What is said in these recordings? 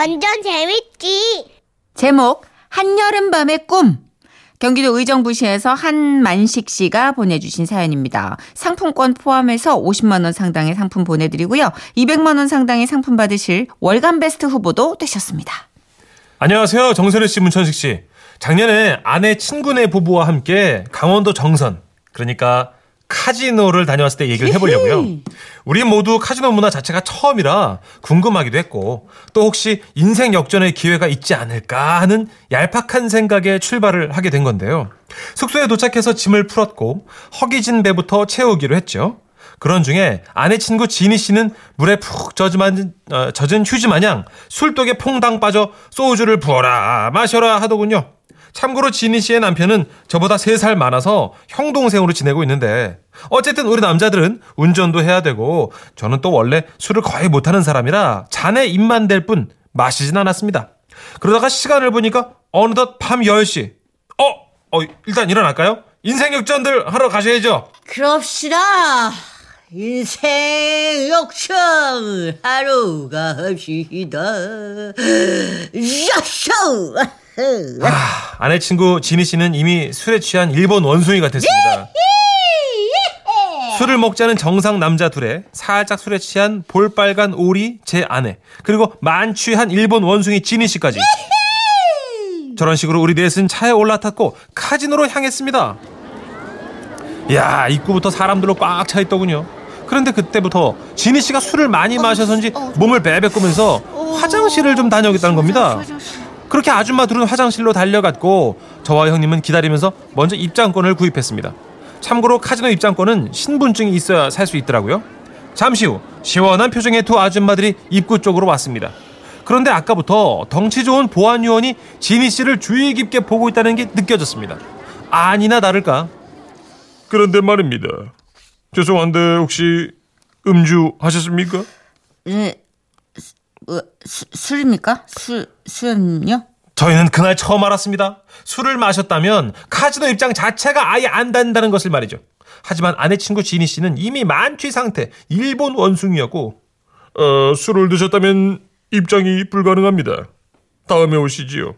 완전 재밌지. 제목 한여름밤의 꿈. 경기도 의정부시에서 한만식 씨가 보내주신 사연입니다. 상품권 포함해서 50만 원 상당의 상품 보내드리고요. 200만 원 상당의 상품 받으실 월간 베스트 후보도 되셨습니다. 안녕하세요. 정선혜 씨, 문천식 씨. 작년에 아내 친구네 부부와 함께 강원도 정선, 그러니까 카지노를 다녀왔을 때 얘기를 해보려고요. 우리 모두 카지노 문화 자체가 처음이라 궁금하기도 했고, 또 혹시 인생 역전의 기회가 있지 않을까 하는 얄팍한 생각에 출발을 하게 된 건데요. 숙소에 도착해서 짐을 풀었고 허기진 배부터 채우기로 했죠. 그런 중에 아내 친구 지니 씨는 물에 푹 젖은 휴지 마냥 술독에 퐁당 빠져 소주를 부어라 마셔라 하더군요. 참고로 지니 씨의 남편은 저보다 3살 많아서 형동생으로 지내고 있는데, 어쨌든 우리 남자들은 운전도 해야 되고 저는 또 원래 술을 거의 못하는 사람이라 잔에 입만 댈 뿐 마시진 않았습니다. 그러다가 시간을 보니까 어느덧 밤 10시. 일단 일어날까요? 인생 역전들 하러 가셔야죠. 그럽시다. 인생 역전 하러 가시다. 야쇼! 아내 친구 지니 씨는 이미 술에 취한 일본 원숭이가 됐습니다. 술을 먹자는 정상 남자 둘에 살짝 술에 취한 볼빨간 오리 제 아내, 그리고 만취한 일본 원숭이 지니 씨까지. 저런 식으로 우리 넷은 차에 올라탔고 카지노로 향했습니다. 이야, 입구부터 사람들로 꽉 차 있더군요. 그런데 그때부터 지니 씨가 술을 많이 마셔서인지 몸을 베베꾸면서 화장실을 좀 다녀오겠다는 겁니다. 그렇게 아줌마 둘은 화장실로 달려갔고 저와 형님은 기다리면서 먼저 입장권을 구입했습니다. 참고로 카지노 입장권은 신분증이 있어야 살 수 있더라고요. 잠시 후 시원한 표정의 두 아줌마들이 입구 쪽으로 왔습니다. 그런데 아까부터 덩치 좋은 보안 요원이 지니 씨를 주의 깊게 보고 있다는 게 느껴졌습니다. 아니나 다를까. 그런데 말입니다. 죄송한데 혹시 음주 하셨습니까? 네. 술입니까? 술은요? 저희는 그날 처음 알았습니다. 술을 마셨다면 카지노 입장 자체가 아예 안 닿는다는 것을 말이죠. 하지만 아내 친구 지니 씨는 이미 만취 상태 일본 원숭이였고, 술을 드셨다면 입장이 불가능합니다. 다음에 오시지요.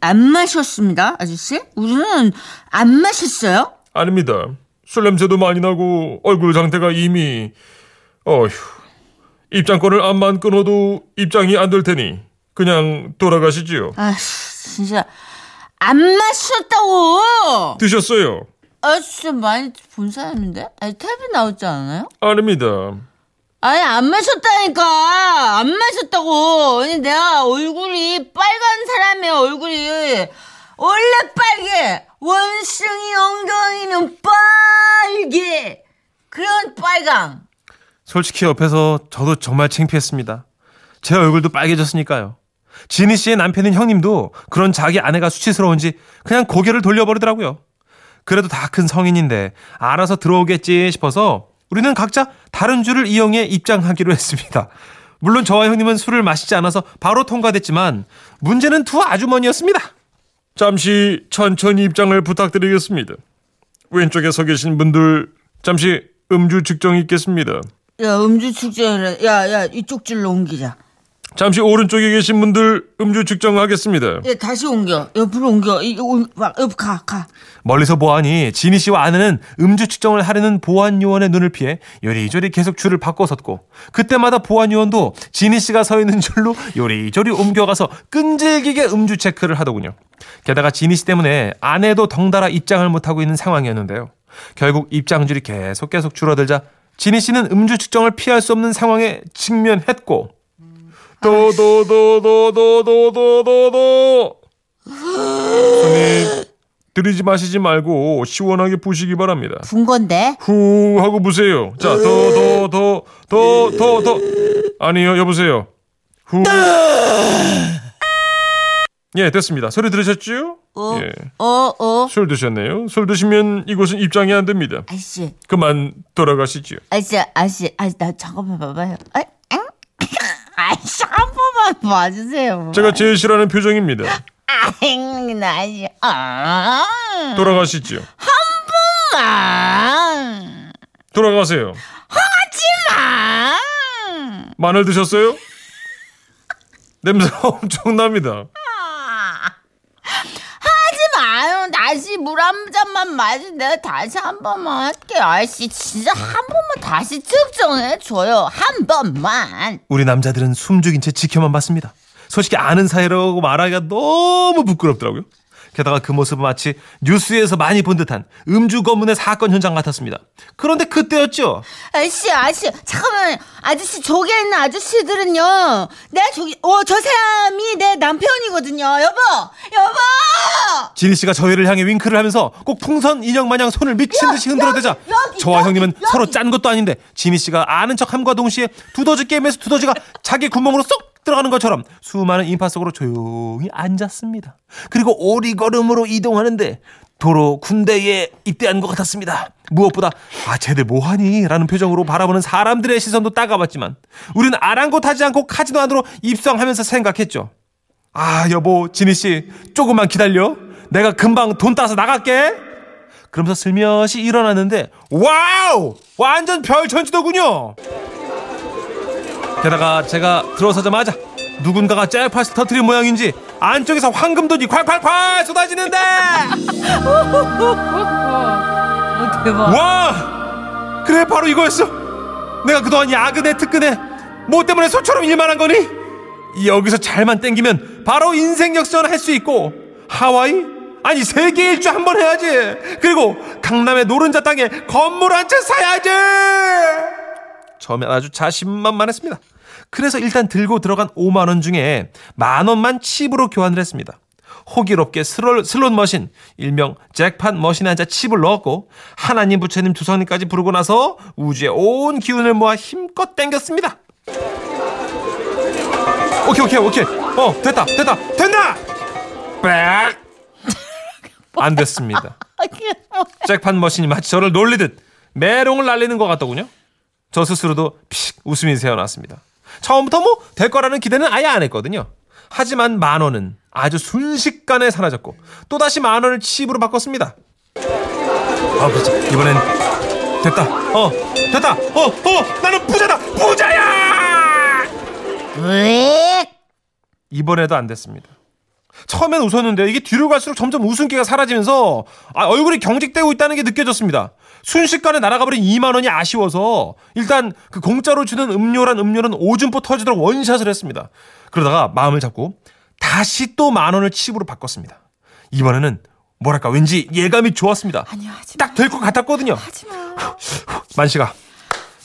안 마셨습니다, 아저씨. 우리는 안 마셨어요. 아닙니다. 술 냄새도 많이 나고 얼굴 상태가 이미 입장권을 안만 끊어도 입장이 안 될 테니 그냥 돌아가시지요. 아, 진짜 안 마셨다고. 드셨어요. 아, 진짜 많이 본 사람인데? 아니, 탭이 나오지 않아요? 아닙니다. 아니, 안 마셨다니까. 안 마셨다고. 아니, 내가 얼굴이 빨간 사람의 얼굴이 원래 빨개. 원숭이 엉덩이는 빨개. 그런 빨강. 솔직히 옆에서 저도 정말 창피했습니다. 제 얼굴도 빨개졌으니까요. 지니 씨의 남편인 형님도 그런 자기 아내가 수치스러운지 그냥 고개를 돌려버리더라고요. 그래도 다 큰 성인인데 알아서 들어오겠지 싶어서 우리는 각자 다른 줄을 이용해 입장하기로 했습니다. 물론 저와 형님은 술을 마시지 않아서 바로 통과됐지만 문제는 두 아주머니였습니다. 잠시 천천히 입장을 부탁드리겠습니다. 왼쪽에 서 계신 분들 잠시 음주 측정이 있겠습니다. 야, 음주 측정이라. 야, 이쪽 줄로 옮기자. 잠시 오른쪽에 계신 분들 음주 측정하겠습니다. 예, 다시 옮겨. 옆으로 옮겨. 가. 멀리서 보아하니 지니 씨와 아내는 음주 측정을 하려는 보안 요원의 눈을 피해 요리조리 계속 줄을 바꿔 섰고, 그때마다 보안 요원도 지니 씨가 서 있는 줄로 요리조리 옮겨가서 끈질기게 음주 체크를 하더군요. 게다가 지니 씨 때문에 아내도 덩달아 입장을 못하고 있는 상황이었는데요. 결국 입장줄이 계속 줄어들자 지니 씨는 음주 측정을 피할 수 없는 상황에 직면했고, 도도도도도도도도도 손님, 들이지 마시지 말고 시원하게 부시기 바랍니다. 분 건데? 후 하고 부세요. 자, 도도도도도도 아니요, 여보세요. 후. 예, 됐습니다. 소리 들으셨죠? 술 드셨네요. 술 드시면 이곳은 입장이 안 됩니다. 아저씨. 그만 돌아가시죠. 아저씨, 나 잠깐만 봐봐요. 아저씨, 한 번만 봐주세요. 제가 제일 싫어하는 표정입니다. 아저씨. 돌아가시죠. 한 번만. 돌아가세요. 하지마. 마늘 드셨어요? 냄새 엄청납니다. 하지 마요. 다시 물 한 잔만 마시. 내가 다시 한 번만 할게요. 아저씨 진짜 한 번만 다시 측정해줘요. 한 번만. 우리 남자들은 숨죽인 채 지켜만 봤습니다. 솔직히 아는 사이라고 말하기가 너무 부끄럽더라고요. 게다가 그 모습은 마치 뉴스에서 많이 본 듯한 음주 검문의 사건 현장 같았습니다. 그런데 그때였죠. 아저씨 잠깐만, 아저씨 저기 있는 아저씨들은요, 내가 저기 저 사람이 내 남편이거든요. 여보. 지니씨가 저희를 향해 윙크를 하면서 꼭 풍선 인형 마냥 손을 미친듯이 흔들어대자 저와 형님은 서로 짠 것도 아닌데 지니씨가 아는 척 함과 동시에 두더지 게임에서 두더지가 자기 구멍으로 쏙 들어가는 것처럼 수많은 인파 속으로 조용히 앉았습니다. 그리고 오리걸음으로 이동하는데 도로 군대에 입대한 것 같았습니다. 무엇보다 쟤들 뭐하니? 라는 표정으로 바라보는 사람들의 시선도 따가웠지만 우리는 아랑곳하지 않고 카지노 안으로 입성하면서 생각했죠. 여보, 지니씨 조금만 기다려. 내가 금방 돈 따서 나갈게. 그러면서 슬며시 일어났는데 와우! 완전 별 전지더군요. 게다가 제가 들어서자마자 누군가가 짤팟을 터뜨린 모양인지 안쪽에서 황금돈이 콸콸콸 쏟아지는데 대박. 와, 그래 바로 이거였어. 내가 그동안 야근에 특근에 뭐 때문에 소처럼 일만 한 거니? 여기서 잘만 땡기면 바로 인생 역전 할 수 있고, 하와이? 아니 세계 일주 한 번 해야지. 그리고 강남의 노른자 땅에 건물 한 채 사야지. 처음엔 아주 자신만만했습니다. 그래서 일단 들고 들어간 5만 원 중에 만 원만 칩으로 교환을 했습니다. 호기롭게 슬롯 머신, 일명 잭팟 머신에 앉아 칩을 넣었고 하나님 부처님 두성님까지 부르고 나서 우주의 온 기운을 모아 힘껏 땡겼습니다. 오케이. 됐다. 빽! 안 됐습니다. 잭팟 머신이 마치 저를 놀리듯 메롱을 날리는 것 같더군요. 저 스스로도 픽 웃음이 새어났습니다. 처음부터 뭐 될 거라는 기대는 아예 안 했거든요. 하지만 만 원은 아주 순식간에 사라졌고 또다시 만 원을 칩으로 바꿨습니다. 그렇지. 이번엔 됐다. 나는 부자야! 이번에도 안 됐습니다. 처음엔 웃었는데 이게 뒤로 갈수록 점점 웃음기가 사라지면서 얼굴이 경직되고 있다는 게 느껴졌습니다. 순식간에 날아가버린 2만 원이 아쉬워서 일단 그 공짜로 주는 음료는 오줌포 터지도록 원샷을 했습니다. 그러다가 마음을 잡고 다시 또 만 원을 칩으로 바꿨습니다. 이번에는 뭐랄까 왠지 예감이 좋았습니다. 아니요, 딱 될 것 같았거든요. 하지마. 만식아,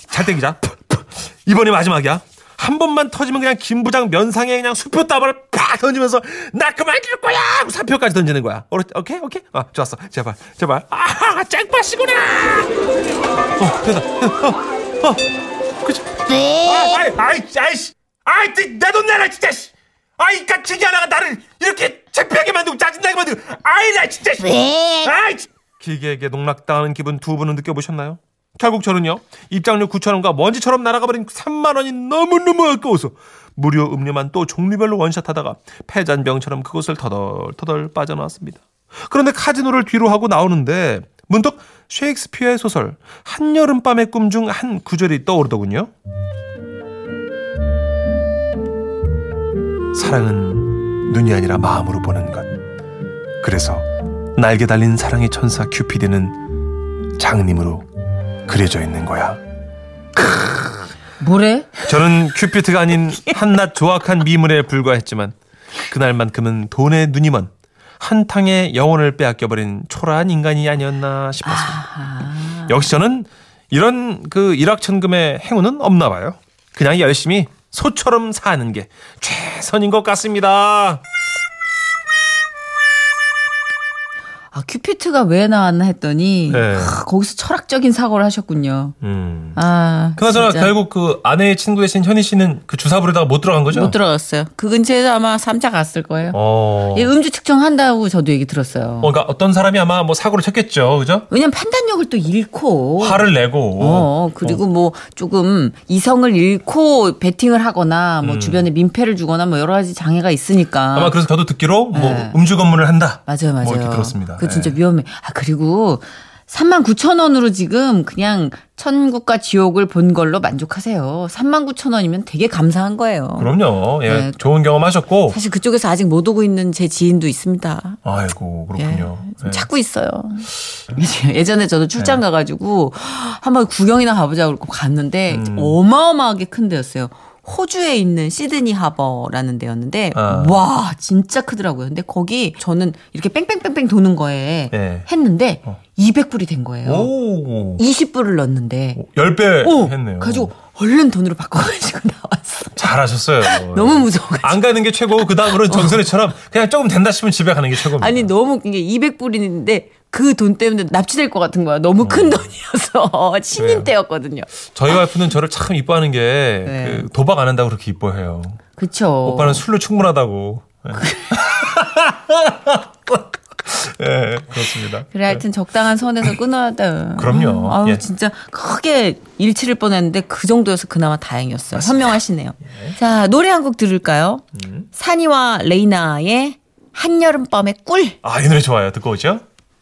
잘 땡기자. 이번이 마지막이야. 한 번만 터지면 그냥 김 부장 면상에 그냥 수표 따발을 팍 던지면서 나 그만 줄 거야 하고 사표까지 던지는 거야. 오케이? 좋았어. 제발. 짱파시구나. 됐다. 그치. 내 돈 내놔 진짜. 이 깍쟁이 하나가 나를 이렇게 창피하게 만들고 짜증나게 만들고. 나 진짜. 길게 농락당하는 기분 두 분은 느껴보셨나요? 결국 저는요, 입장료 9,000원과 먼지처럼 날아가버린 3만원이 너무너무 아까워서 무료 음료만 또 종류별로 원샷하다가 패잔병처럼 그곳을 터덜터덜 빠져나왔습니다. 그런데 카지노를 뒤로 하고 나오는데 문득 셰익스피어의 소설 한여름밤의 꿈 중 한 구절이 떠오르더군요. 사랑은 눈이 아니라 마음으로 보는 것. 그래서 날개 달린 사랑의 천사 큐피드는 장님으로 그려져 있는 거야. 뭐래? 저는 큐피트가 아닌 한낱 조악한 미물에 불과했지만 그날만큼은 돈에 눈이 먼 한탕의 영혼을 빼앗겨버린 초라한 인간이 아니었나 싶었습니다. 역시 저는 이런 그 일확천금의 행운은 없나 봐요. 그냥 열심히 소처럼 사는 게 최선인 것 같습니다. 큐피트가 왜 나왔나 했더니 거기서 철학적인 사고를 하셨군요. 그나저나 진짜. 결국 그 아내의 친구 되신 현희 씨는 그 주사부에다가 못 들어간 거죠? 못 들어갔어요. 그 근처에서 아마 3차 갔을 거예요. 예, 음주 측정한다고 저도 얘기 들었어요. 그러니까 어떤 사람이 아마 뭐 사고를 쳤겠죠, 그죠? 왜냐면 판단력을 또 잃고 화를 내고 그리고 뭐 조금 이성을 잃고 배팅을 하거나 뭐 주변에 민폐를 주거나 뭐 여러 가지 장애가 있으니까 아마. 그래서 저도 듣기로 뭐 음주 검문을 한다. 맞아요. 뭐 이렇게 들었습니다. 진짜 위험해. 그리고 39,000원으로 지금 그냥 천국과 지옥을 본 걸로 만족하세요. 39,000원이면 되게 감사한 거예요. 그럼요. 예, 네. 좋은 경험하셨고. 사실 그쪽에서 아직 못 오고 있는 제 지인도 있습니다. 아이고 그렇군요. 예, 예. 찾고 있어요. 예전에 저도 출장 가가지고 한번 구경이나 가보자고 그러고 갔는데 어마어마하게 큰 데였어요. 호주에 있는 시드니 하버라는 데였는데 와 진짜 크더라고요. 근데 거기 저는 이렇게 뺑뺑뺑뺑 도는 거에 했는데 200불이 된 거예요. 오. 20불을 넣었는데 10배 했네요. 가지고 얼른 돈으로 바꿔가지고 나왔어. 잘하셨어요. 너무 무서워가지고. 안 가는 게 최고고 그 다음으로는 정선이처럼 그냥 조금 된다 싶으면 집에 가는 게 최고입니다. 아니 너무 웃긴 게 200불인데 그 돈 때문에 납치될 것 같은 거야. 너무 큰 돈이어서 신인 때였거든요. 저희 와이프는 저를 참 이뻐하는 게 그 도박 안 한다고 그렇게 이뻐해요. 그렇죠. 오빠는 술로 충분하다고. 예, 그렇습니다. 그래, 하여튼 적당한 선에서 끊어야다. 그럼요. 아유, 예. 진짜 크게 일치를 뻔했는데 그 정도여서 그나마 다행이었어요. 맞습니다. 현명하시네요. 예. 자, 노래 한 곡 들을까요? 산이와 레이나의 한여름밤의 꿀. 아, 이 노래 좋아요. 듣고 오죠?